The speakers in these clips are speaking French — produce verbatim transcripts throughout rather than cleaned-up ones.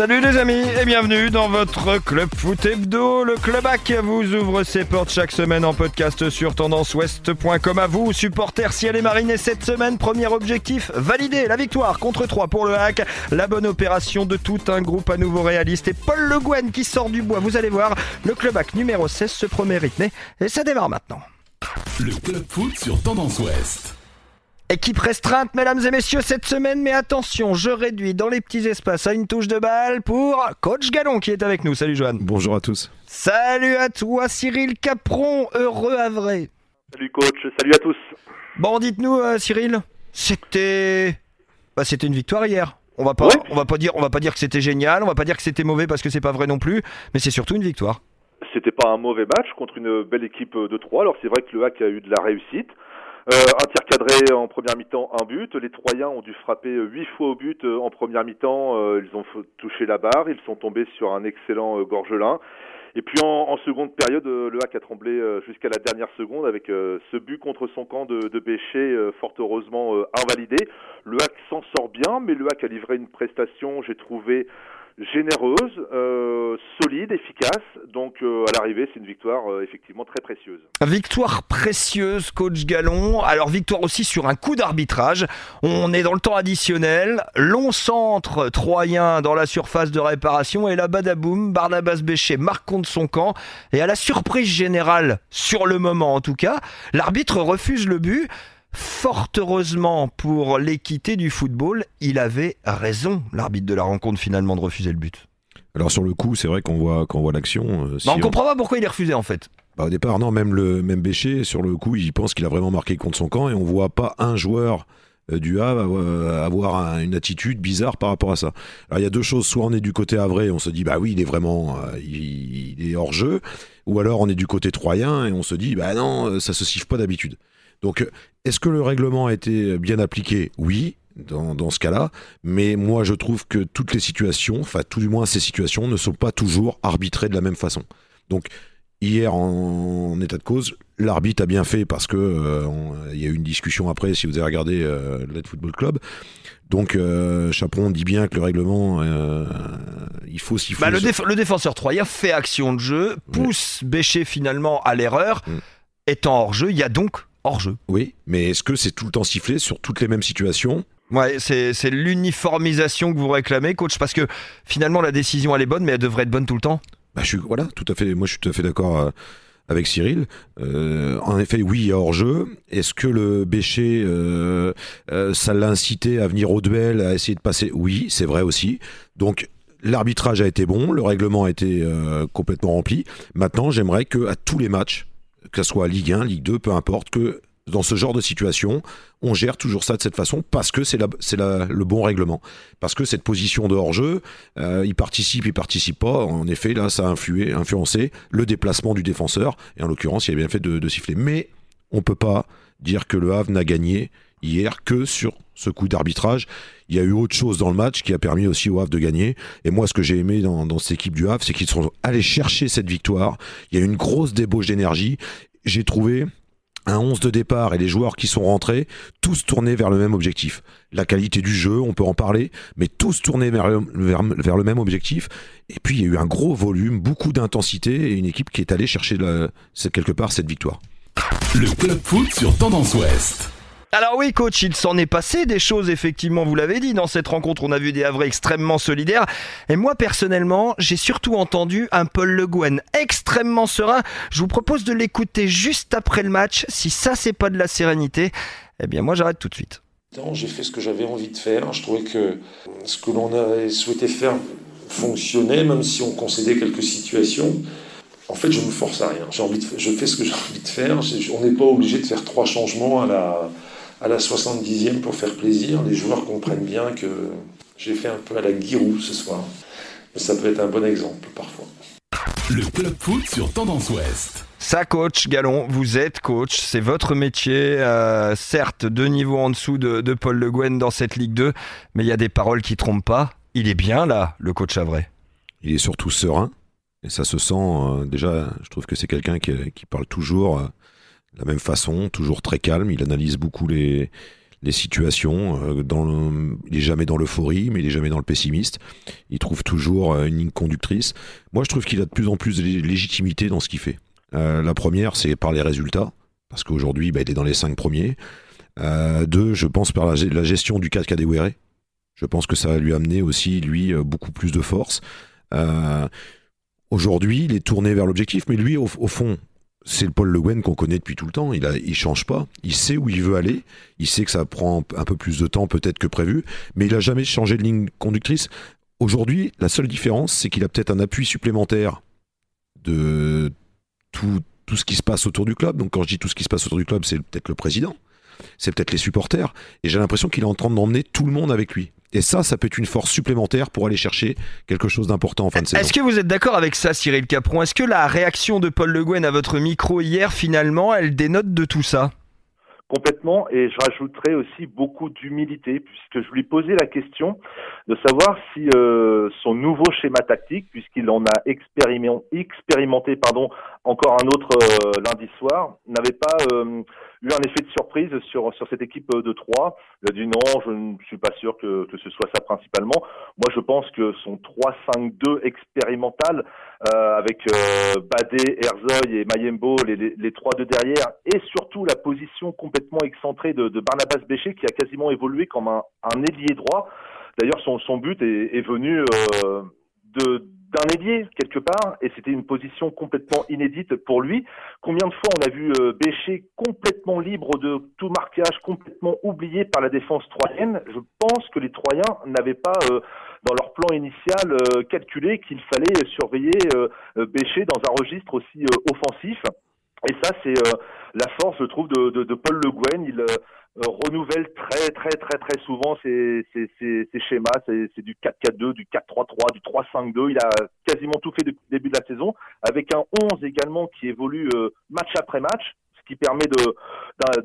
Salut les amis et bienvenue dans votre Club Foot Hebdo. Le Club H A C vous ouvre ses portes chaque semaine en podcast sur tendance ouest point com. À vous, supporters ciel et marine. Et cette semaine, premier objectif, valider la victoire contre trois pour le H A C. La bonne opération de tout un groupe à nouveau réaliste et Paul Le Guen qui sort du bois. Vous allez voir, le Club H A C numéro seize se promet rythmé et ça démarre maintenant. Le Club Foot sur Tendance Ouest. Équipe restreinte, mesdames et messieurs, cette semaine, mais attention, je réduis dans les petits espaces à une touche de balle pour Coach Gallon qui est avec nous. Salut Johan. Bonjour à tous. Salut à toi Cyril Capron, heureux à vrai. Salut coach, salut à tous. Bon, dites-nous euh, Cyril, c'était... Bah, c'était une victoire hier. On va pas, ouais. on va pas dire, on va pas dire que c'était génial, on va pas dire que c'était mauvais parce que c'est pas vrai non plus, mais c'est surtout une victoire. C'était pas un mauvais match contre une belle équipe de trois, alors c'est vrai que le H A C a eu de la réussite. Euh, un tir cadré en première mi-temps, un but. Les Troyens ont dû frapper huit fois au but en première mi-temps. Euh, ils ont touché la barre. Ils sont tombés sur un excellent euh, Gorgelin. Et puis en, en seconde période, euh, le H A C a tremblé euh, jusqu'à la dernière seconde avec euh, ce but contre son camp de, de Bécher, euh, fort heureusement euh, invalidé. Le H A C s'en sort bien, mais le H A C a livré une prestation, j'ai trouvé, généreuse, euh, solide, efficace. Donc euh, à l'arrivée, c'est une victoire euh, effectivement très précieuse. Victoire précieuse, coach Gallon. Alors victoire aussi sur un coup d'arbitrage. On est dans le temps additionnel. Long centre troyen dans la surface de réparation et là badaboum, Barnabas Bécher marque contre son camp. Et à la surprise générale, sur le moment en tout cas, l'arbitre refuse le but. Fort heureusement pour l'équité du football, il avait raison, l'arbitre de la rencontre, finalement, de refuser le but. Alors sur le coup, c'est vrai qu'on voit, qu'on voit l'action. Euh, si bah on, on comprend pas pourquoi il est refusé en fait. Bah, au départ, non, même, le, même Bécher, sur le coup, il pense qu'il a vraiment marqué contre son camp et on voit pas un joueur du Havre euh, avoir un, une attitude bizarre par rapport à ça. Alors il y a deux choses, soit on est du côté havrais, on se dit bah oui il est vraiment euh, il, il est hors jeu, ou alors on est du côté troyen et on se dit bah non ça se siffle pas d'habitude. Donc est-ce que le règlement a été bien appliqué ? Oui, dans, dans ce cas-là, mais moi je trouve que toutes les situations, enfin tout du moins ces situations ne sont pas toujours arbitrées de la même façon. Donc hier en, en état de cause, l'arbitre a bien fait parce que euh, on, y a eu une discussion après si vous avez regardé euh, l'A D Football Club. Donc euh, Chaperon dit bien que le règlement, euh, il faut s'y bah, faut... Le, déf- le défenseur troyen fait action de jeu, pousse ouais. Bécher finalement à l'erreur, mmh. étant hors jeu, il y a donc hors-jeu. Oui, mais est-ce que c'est tout le temps sifflé sur toutes les mêmes situations ? Ouais, c'est, c'est l'uniformisation que vous réclamez, coach, parce que finalement la décision elle est bonne, mais elle devrait être bonne tout le temps. Bah, je suis, voilà, tout à fait. Moi, je suis tout à fait d'accord avec Cyril. Euh, en effet, oui, il y a hors-jeu. Est-ce que le Bécher, euh, euh, ça l'a incité à venir au duel, à essayer de passer ? Oui, c'est vrai aussi. Donc, l'arbitrage a été bon, le règlement a été euh, complètement rempli. Maintenant, j'aimerais que à tous les matchs, que ce soit Ligue un, Ligue deux, peu importe, que dans ce genre de situation, on gère toujours ça de cette façon parce que c'est, la, c'est la, le bon règlement. Parce que cette position de hors-jeu, euh, il participe, il participe pas. En effet, là, ça a influé, influencé le déplacement du défenseur. Et en l'occurrence, il a bien fait de, de siffler. Mais on ne peut pas dire que le Havre n'a gagné hier que sur ce coup d'arbitrage. Il y a eu autre chose dans le match qui a permis aussi au Havre de gagner. Et moi, ce que j'ai aimé dans, dans cette équipe du Havre, c'est qu'ils sont allés chercher cette victoire. Il y a eu une grosse débauche d'énergie. J'ai trouvé un onze de départ et les joueurs qui sont rentrés, tous tournés vers le même objectif. La qualité du jeu, on peut en parler, mais tous tournés vers le, vers, vers le même objectif. Et puis, il y a eu un gros volume, beaucoup d'intensité et une équipe qui est allée chercher la, quelque part cette victoire. Le Club Foot sur Tendance Ouest. Alors oui coach, il s'en est passé des choses effectivement, vous l'avez dit, dans cette rencontre on a vu des Havrais extrêmement solidaires et moi personnellement j'ai surtout entendu un Paul Le Guen extrêmement serein. Je vous propose de l'écouter juste après le match, si ça c'est pas de la sérénité, eh bien moi j'arrête tout de suite. J'ai fait ce que j'avais envie de faire, je trouvais que ce que l'on avait souhaité faire fonctionnait même si on concédait quelques situations. En fait, je ne me force à rien, j'ai envie de... je fais ce que j'ai envie de faire, on n'est pas obligé de faire trois changements à la... à la soixante-dixième pour faire plaisir, les joueurs comprennent bien que j'ai fait un peu à la Giroud ce soir. Mais ça peut être un bon exemple parfois. Le Club Foot sur Tendance Ouest. Ça coach Gallon, vous êtes coach, c'est votre métier, euh, certes deux niveaux en dessous de, de Paul Le Guen dans cette Ligue deux, mais il y a des paroles qui trompent pas. Il est bien là, le coach Havrais. Il est surtout serein, et ça se sent, euh, déjà je trouve que c'est quelqu'un qui, qui parle toujours... Euh, de la même façon, toujours très calme, il analyse beaucoup les, les situations. Euh, dans le, il n'est jamais dans l'euphorie, mais il n'est jamais dans le pessimiste. Il trouve toujours une ligne conductrice. Moi, je trouve qu'il a de plus en plus de légitimité dans ce qu'il fait. Euh, la première, c'est par les résultats, parce qu'aujourd'hui, bah, il est dans les cinq premiers. Euh, deux, je pense par la, la gestion du cas de Kadewere. Je pense que ça va lui amener aussi, lui, beaucoup plus de force. Euh, aujourd'hui, il est tourné vers l'objectif, mais lui, au, au fond, c'est le Paul Le Guen qu'on connaît depuis tout le temps. Il a, il change pas. Il sait où il veut aller. Il sait que ça prend un peu plus de temps peut-être que prévu, mais il a jamais changé de ligne conductrice. Aujourd'hui, la seule différence, c'est qu'il a peut-être un appui supplémentaire de tout, tout ce qui se passe autour du club. Donc quand je dis tout ce qui se passe autour du club, c'est peut-être le président, c'est peut-être les supporters, et j'ai l'impression qu'il est en train d'emmener tout le monde avec lui. Et ça, ça peut être une force supplémentaire pour aller chercher quelque chose d'important en fin de saison. Est-ce que vous êtes d'accord avec ça, Cyril Capron? Est-ce que la réaction de Paul Le Guen à votre micro hier, finalement, elle dénote de tout ça? Complètement, et je rajouterais aussi beaucoup d'humilité, puisque je lui posais la question de savoir si euh, son nouveau schéma tactique, puisqu'il en a expérimenté, expérimenté pardon, encore un autre euh, lundi soir, n'avait pas euh, eu un effet de surprise sur sur cette équipe de trois. Il a dit non, je ne suis pas sûr que, que ce soit ça principalement. Moi, je pense que son trois cinq deux expérimental, euh, avec euh, Badé, Erzoy et Mayembo, les, les, les trois deux derrière, et surtout la position complète excentré de, de Barnabas Bécher, qui a quasiment évolué comme un, un ailier droit. D'ailleurs, son, son but est, est venu euh, de, d'un ailier, quelque part, et c'était une position complètement inédite pour lui. Combien de fois on a vu euh, Bécher complètement libre de tout marquage, complètement oublié par la défense troyenne? Je pense que les Troyens n'avaient pas, euh, dans leur plan initial, euh, calculé qu'il fallait surveiller euh, Bécher dans un registre aussi euh, offensif. Et ça, c'est euh, la force, je trouve, de, de, de Paul Le Guen. Il euh, renouvelle très, très, très, très souvent ses, ses, ses, ses schémas. C'est, c'est du quatre quatre deux, du quatre trois trois, du trois cinq deux. Il a quasiment tout fait depuis le début de la saison, avec un onze également qui évolue euh, match après match, ce qui permet de,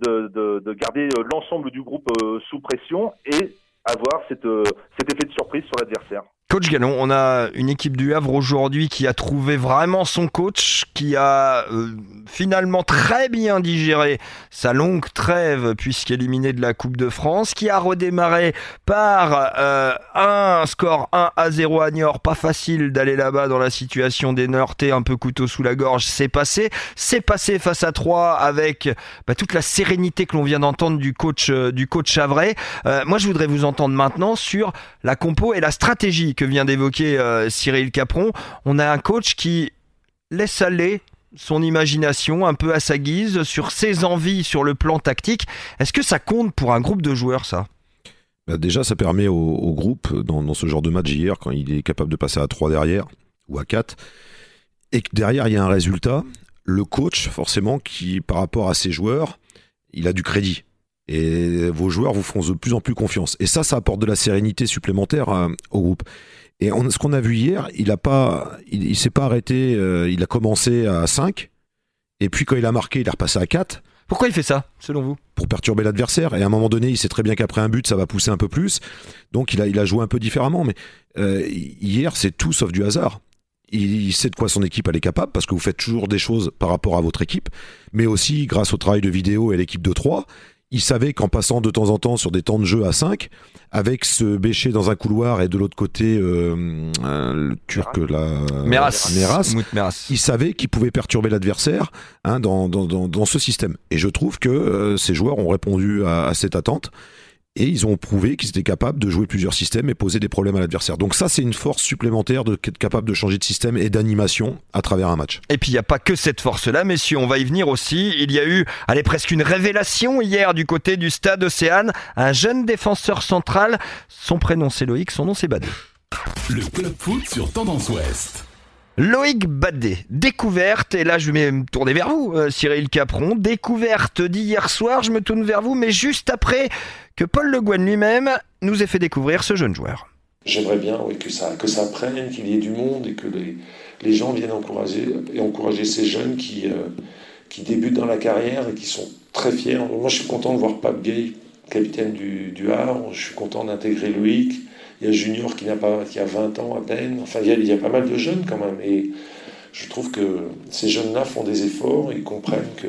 de, de, de garder l'ensemble du groupe euh, sous pression et avoir cette, euh, cet effet de surprise sur l'adversaire. Coach Gallon, on a une équipe du Havre aujourd'hui qui a trouvé vraiment son coach, qui a euh, finalement très bien digéré sa longue trêve puisqu'éliminé de la Coupe de France, qui a redémarré par euh, un score un à zéro à Niort. Pas facile d'aller là-bas dans la situation des Niortais, un peu couteau sous la gorge. C'est passé, c'est passé face à Troyes avec bah, toute la sérénité que l'on vient d'entendre du coach euh, du coach havrais. Euh, moi, je voudrais vous entendre maintenant sur la compo et la stratégie que vient d'évoquer euh, Cyril Capron. On a un coach qui laisse aller son imagination un peu à sa guise sur ses envies, sur le plan tactique. Est-ce que ça compte pour un groupe de joueurs, ça? Bah déjà, ça permet au, au groupe, dans, dans ce genre de match hier, quand il est capable de passer à trois derrière, ou à quatre, et que derrière, il y a un résultat, le coach, forcément, qui, par rapport à ses joueurs, il a du crédit. Et vos joueurs vous font de plus en plus confiance. Et ça, ça apporte de la sérénité supplémentaire euh, au groupe. Et on, ce qu'on a vu hier, il a pas, il, il s'est pas arrêté, euh, il a commencé à cinq, et puis quand il a marqué, il est repassé à quatre. Pourquoi il fait ça, selon vous? Pour perturber l'adversaire. Et à un moment donné, il sait très bien qu'après un but, ça va pousser un peu plus. Donc il a, il a joué un peu différemment. Mais euh, hier, c'est tout sauf du hasard. Il sait de quoi son équipe elle est capable, parce que vous faites toujours des choses par rapport à votre équipe, mais aussi grâce au travail de vidéo et à l'équipe de trois. Il savait qu'en passant de temps en temps sur des temps de jeu à cinq, avec ce Bécher dans un couloir et de l'autre côté euh, euh, le Turc, la Merrass, Merrass, il savait qu'il pouvait perturber l'adversaire hein, dans, dans, dans, dans ce système. Et je trouve que euh, ces joueurs ont répondu à, à cette attente, et ils ont prouvé qu'ils étaient capables de jouer plusieurs systèmes et poser des problèmes à l'adversaire. Donc ça, c'est une force supplémentaire d'être capable de changer de système et d'animation à travers un match. Et puis, il n'y a pas que cette force-là, messieurs, on va y venir aussi. Il y a eu, allez, presque une révélation hier du côté du Stade Océane. Un jeune défenseur central, son prénom c'est Loïc, son nom c'est Badé. Le club foot sur Tendance Ouest. Loïc Badé, découverte, et là je vais me tourner vers vous, euh, Cyril Capron, découverte d'hier soir, je me tourne vers vous, mais juste après que Paul Le Guen lui-même nous ait fait découvrir ce jeune joueur. J'aimerais bien oui, que, ça, que ça prenne, qu'il y ait du monde, et que les, les gens viennent encourager, et encourager ces jeunes qui, euh, qui débutent dans la carrière et qui sont très fiers. Moi je suis content de voir Pape Gay, capitaine du, du Havre, je suis content d'intégrer Loïc. Il y a Junior qui, n'a pas, qui a vingt ans à peine. Enfin, il y, a, il y a pas mal de jeunes quand même. Et je trouve que ces jeunes-là font des efforts et comprennent que,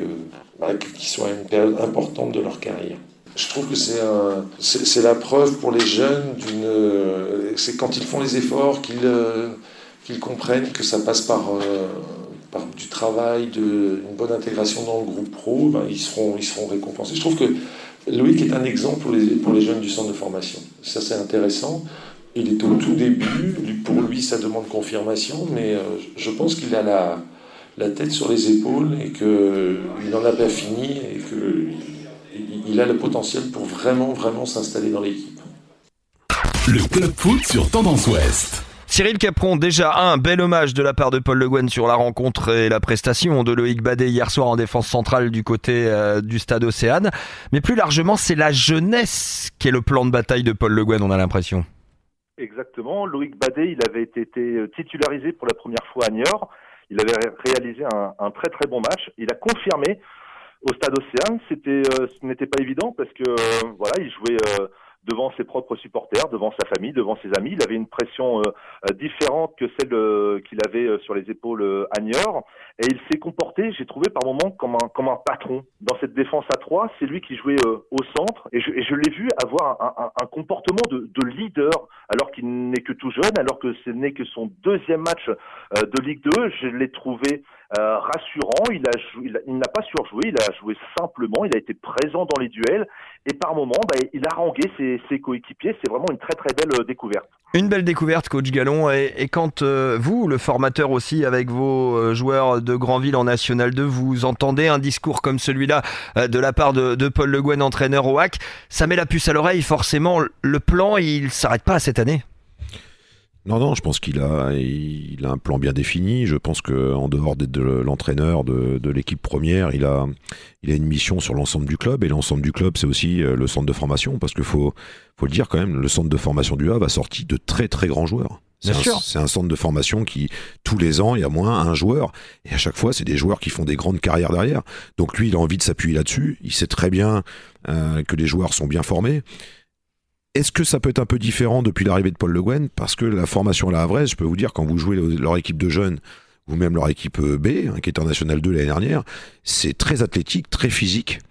bah, qu'ils soient une période importante de leur carrière. Je trouve que c'est, un, c'est, c'est la preuve pour les jeunes d'une, c'est quand ils font les efforts qu'ils, euh, qu'ils comprennent que ça passe par, euh, par du travail, de, une bonne intégration dans le groupe pro, ben ils, seront, ils seront récompensés. Je trouve que Loïc est un exemple pour les, pour les jeunes du centre de formation. Ça, c'est intéressant. Il est au tout début. Pour lui, ça demande confirmation, mais euh, je pense qu'il a la, la tête sur les épaules et qu'il n'en a pas fini et qu'il a le potentiel pour vraiment, vraiment s'installer dans l'équipe. Le club foot sur Tendance Ouest. Cyril Capron, déjà un bel hommage de la part de Paul Le Guen sur la rencontre et la prestation de Loïc Badé hier soir en défense centrale du côté euh, du Stade Océane. Mais plus largement, c'est la jeunesse qui est le plan de bataille de Paul Le Guen, on a l'impression. Exactement. Loïc Badé, il avait été titularisé pour la première fois à Niort. Il avait réalisé un, un très très bon match. Il a confirmé au Stade Océane. C'était, euh, ce n'était pas évident parce que euh, voilà, il jouait... Euh, devant ses propres supporters, devant sa famille, devant ses amis. Il avait une pression euh, différente que celle euh, qu'il avait sur les épaules euh, à Niort. Et il s'est comporté, j'ai trouvé par moments, comme un, comme un patron. Dans cette défense à trois, c'est lui qui jouait euh, au centre. Et je, et je l'ai vu avoir un, un, un comportement de, de leader, alors qu'il n'est que tout jeune, alors que ce n'est que son deuxième match euh, de Ligue deux. Je l'ai trouvé euh, rassurant. Il, a jou- il, a, il n'a pas surjoué, il a joué simplement. Il a été présent dans les duels. Et par moments, bah, il a harangué ses ses coéquipiers, c'est vraiment une très très belle découverte. Une belle découverte, Coach Gallon, et, et quand euh, vous, le formateur aussi, avec vos euh, joueurs de Grandville en National deux, vous entendez un discours comme celui-là euh, de la part de, de Paul Le Guen, entraîneur au H A C, ça met la puce à l'oreille, forcément, le plan, il ne s'arrête pas cette année. Non, non, je pense qu'il a, il a un plan bien défini. Je pense qu'en dehors de, de l'entraîneur, de, de l'équipe première, il a, il a une mission sur l'ensemble du club. Et l'ensemble du club, c'est aussi le centre de formation. Parce qu'il faut, faut le dire quand même, le centre de formation du Havre a sorti de très, très grands joueurs. C'est un, c'est un centre de formation qui, tous les ans, il y a moins un joueur. Et à chaque fois, c'est des joueurs qui font des grandes carrières derrière. Donc lui, il a envie de s'appuyer là-dessus. Il sait très bien euh, que les joueurs sont bien formés. Est-ce que ça peut être un peu différent depuis l'arrivée de Paul Le Guen ? Parce que la formation à la Havraise, je peux vous dire, quand vous jouez leur équipe de jeunes ou même leur équipe B, hein, qui est en National deux l'année dernière, c'est très athlétique, très physique.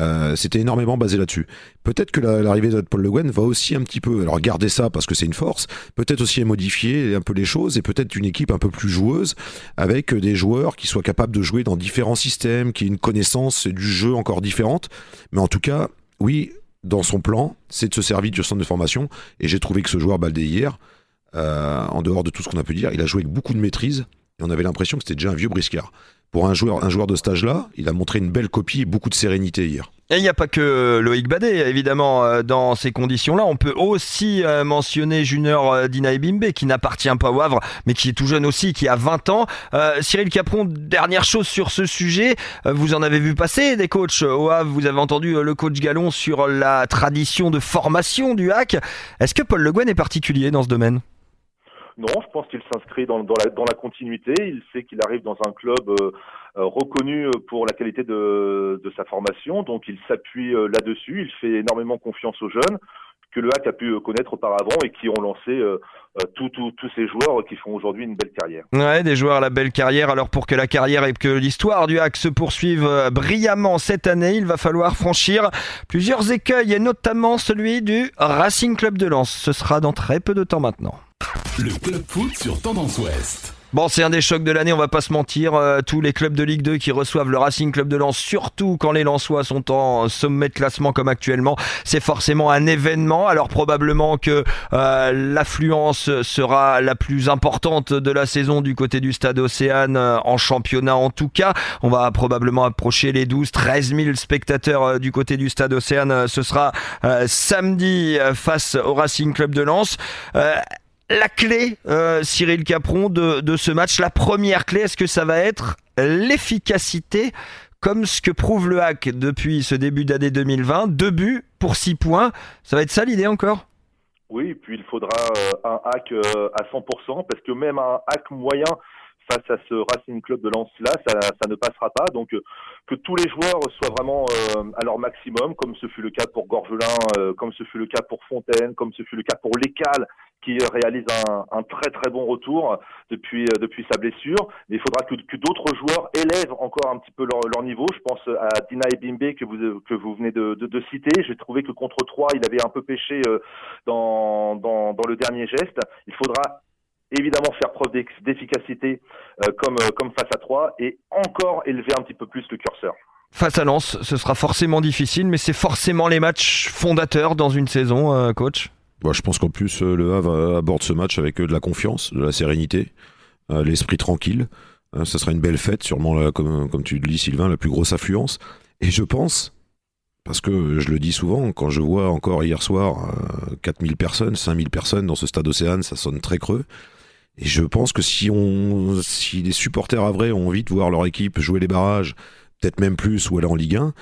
Euh, c'était énormément basé là-dessus. Peut-être que la, l'arrivée de Paul Le Guen va aussi un petit peu, alors gardez ça parce que c'est une force, peut-être aussi modifier un peu les choses et peut-être une équipe un peu plus joueuse avec des joueurs qui soient capables de jouer dans différents systèmes, qui aient une connaissance du jeu encore différente. Mais en tout cas, oui, dans son plan, c'est de se servir du centre de formation. Et j'ai trouvé que ce joueur Baldé hier, euh, en dehors de tout ce qu'on a pu dire, il a joué avec beaucoup de maîtrise. Et on avait l'impression que c'était déjà un vieux briscard. Pour un joueur, un joueur de stage là, il a montré une belle copie et beaucoup de sérénité hier. Et il n'y a pas que Loïc Badé, évidemment, dans ces conditions-là. On peut aussi mentionner Junior Dina Ebimbe, qui n'appartient pas au Havre, mais qui est tout jeune aussi, qui a vingt ans. Euh, Cyril Capron, dernière chose sur ce sujet. Vous en avez vu passer des coachs au Havre. Vous avez entendu le coach Gallon sur la tradition de formation du H A C. Est-ce que Paul Le Guen est particulier dans ce domaine ? Non, je pense qu'il s'inscrit dans, dans, la, dans la continuité. Il sait qu'il arrive dans un club euh, reconnu pour la qualité de, de sa formation, donc il s'appuie euh, là-dessus. Il fait énormément confiance aux jeunes que le H A C a pu connaître auparavant et qui ont lancé euh, tous ces joueurs qui font aujourd'hui une belle carrière. Ouais, des joueurs à la belle carrière. Alors pour que la carrière et que l'histoire du H A C se poursuivent brillamment cette année, il va falloir franchir plusieurs écueils et notamment celui du Racing Club de Lens. Ce sera dans très peu de temps maintenant. Le club foot sur Tendance Ouest. Bon, c'est un des chocs de l'année, on va pas se mentir. Euh, tous les clubs de Ligue deux qui reçoivent le Racing Club de Lens, surtout quand les Lensois sont en sommet de classement comme actuellement, c'est forcément un événement. Alors probablement que euh, l'affluence sera la plus importante de la saison du côté du Stade Océane, euh, en championnat en tout cas. On va probablement approcher les douze à treize mille spectateurs euh, du côté du Stade Océane. Ce sera euh, samedi euh, face au Racing Club de Lens. Euh, La clé, euh, Cyril Capron, de, de ce match, la première clé, est-ce que ça va être l'efficacité, comme ce que prouve le H A C depuis ce début d'année deux mille vingt, deux buts pour six points, ça va être ça l'idée encore ? Oui, et puis il faudra euh, un H A C euh, à cent pour cent, parce que même un H A C moyen face à ce Racing Club de Lens là, ça, ça ne passera pas. Donc euh, que tous les joueurs soient vraiment euh, à leur maximum, comme ce fut le cas pour Gorgelin, euh, comme ce fut le cas pour Fontaine, comme ce fut le cas pour Lécal, qui réalise un, un très très bon retour depuis depuis sa blessure. Mais il faudra que, que d'autres joueurs élèvent encore un petit peu leur, leur niveau. Je pense à Dina Ebimbe que vous que vous venez de, de, de citer. J'ai trouvé que contre Troyes, il avait un peu pêché dans dans, dans le dernier geste. Il faudra évidemment faire preuve d'efficacité euh, comme comme face à Troyes et encore élever un petit peu plus le curseur. Face à Lens, ce sera forcément difficile, mais c'est forcément les matchs fondateurs dans une saison, euh, coach. Bah, je pense qu'en plus euh, le Havre aborde ce match avec euh, de la confiance, de la sérénité, euh, l'esprit tranquille. Euh, ça sera une belle fête, sûrement la, comme, comme tu le dis Sylvain, la plus grosse affluence. Et je pense, parce que je le dis souvent, quand je vois encore hier soir euh, quatre mille personnes, cinq mille personnes dans ce stade Océane, ça sonne très creux. Et je pense que si, on, si les supporters havrais ont envie de voir leur équipe jouer les barrages, peut-être même plus, ou aller en Ligue un,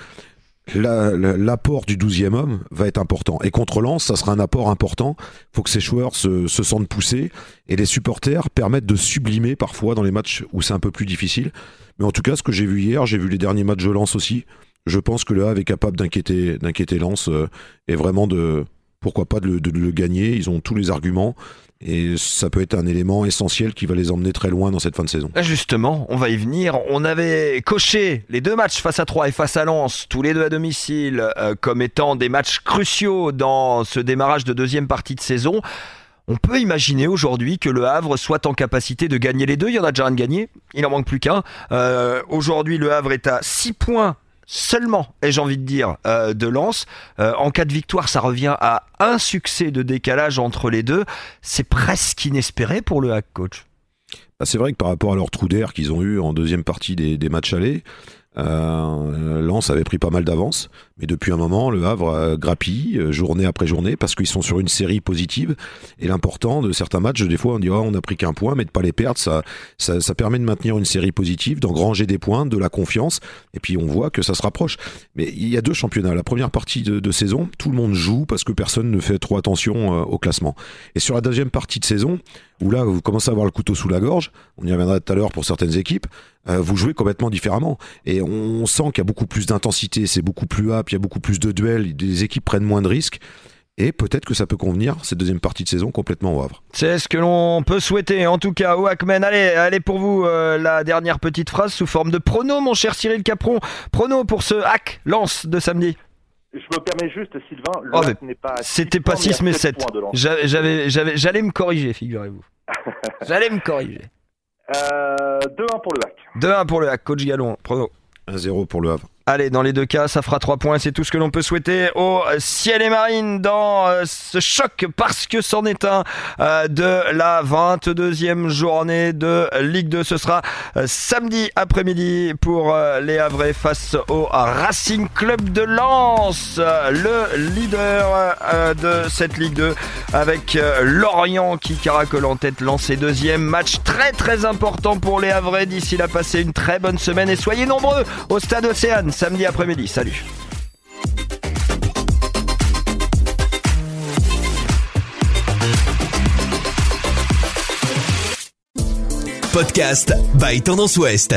La, la, l'apport du douzième homme va être important. Et contre Lens, ça sera un apport important. Il faut que ces joueurs se, se sentent poussés et les supporters permettent de sublimer parfois dans les matchs où c'est un peu plus difficile. Mais en tout cas, ce que j'ai vu hier, j'ai vu les derniers matchs de Lens aussi. Je pense que le Havre est capable d'inquiéter, d'inquiéter Lens euh, et vraiment de, pourquoi pas de le, de le gagner. Ils ont tous les arguments. Et ça peut être un élément essentiel qui va les emmener très loin dans cette fin de saison. Justement, on va y venir. On avait coché les deux matchs face à Troyes et face à Lens, tous les deux à domicile, euh, comme étant des matchs cruciaux dans ce démarrage de deuxième partie de saison. On peut imaginer aujourd'hui que le Havre soit en capacité de gagner les deux. Il y en a déjà un de gagné, il en manque plus qu'un. Euh, aujourd'hui, le Havre est à six points. Seulement, ai-je envie de dire, euh, de Lens. Euh, en cas de victoire, ça revient à un succès de décalage entre les deux. C'est presque inespéré pour le H A C, coach. Bah c'est vrai que par rapport à leur trou d'air qu'ils ont eu en deuxième partie des, des matchs allés, euh, Lens avait pris pas mal d'avance. Mais depuis un moment, le Havre grappille journée après journée parce qu'ils sont sur une série positive. Et l'important de certains matchs, des fois on dit oh, on n'a pris qu'un point, mais de ne pas les perdre, ça, ça, ça permet de maintenir une série positive, d'engranger des points, de la confiance. Et puis on voit que ça se rapproche. Mais il y a deux championnats. La première partie de, de saison, tout le monde joue parce que personne ne fait trop attention au classement. Et sur la deuxième partie de saison, où là vous commencez à avoir le couteau sous la gorge, on y reviendra tout à l'heure pour certaines équipes, euh, vous jouez complètement différemment. Et on sent qu'il y a beaucoup plus d'intensité, c'est beaucoup plus up. Il y a beaucoup plus de duels, les équipes prennent moins de risques et peut-être que ça peut convenir cette deuxième partie de saison complètement au Havre. C'est ce que l'on peut souhaiter en tout cas au Hackman. Allez, allez pour vous euh, la dernière petite phrase sous forme de prono, mon cher Cyril Capron. Prono pour ce Hack Lens de samedi. Je me permets juste, Sylvain, le oh, Hack n'est pas c'était pas six mais sept. J'avais, j'avais, j'avais, j'allais me corriger, figurez-vous. J'allais me corriger. Euh, deux un pour le Hack. deux un pour le Hack, coach Gallon, prono. un zéro pour le Havre. Allez, dans les deux cas, ça fera trois points. C'est tout ce que l'on peut souhaiter au ciel et marine dans euh, ce choc, parce que c'en est un euh, de la vingt-deuxième journée de Ligue deux. Ce sera euh, samedi après-midi pour euh, les Havrais face au Racing Club de Lens, euh, le leader euh, de cette Ligue deux, avec euh, Lorient qui caracole en tête. Lens est deuxième. Match très très important pour les Havrais. D'ici là, passez une très bonne semaine et soyez nombreux au Stade Océane. Samedi après-midi, salut. Podcast by Tendance Ouest.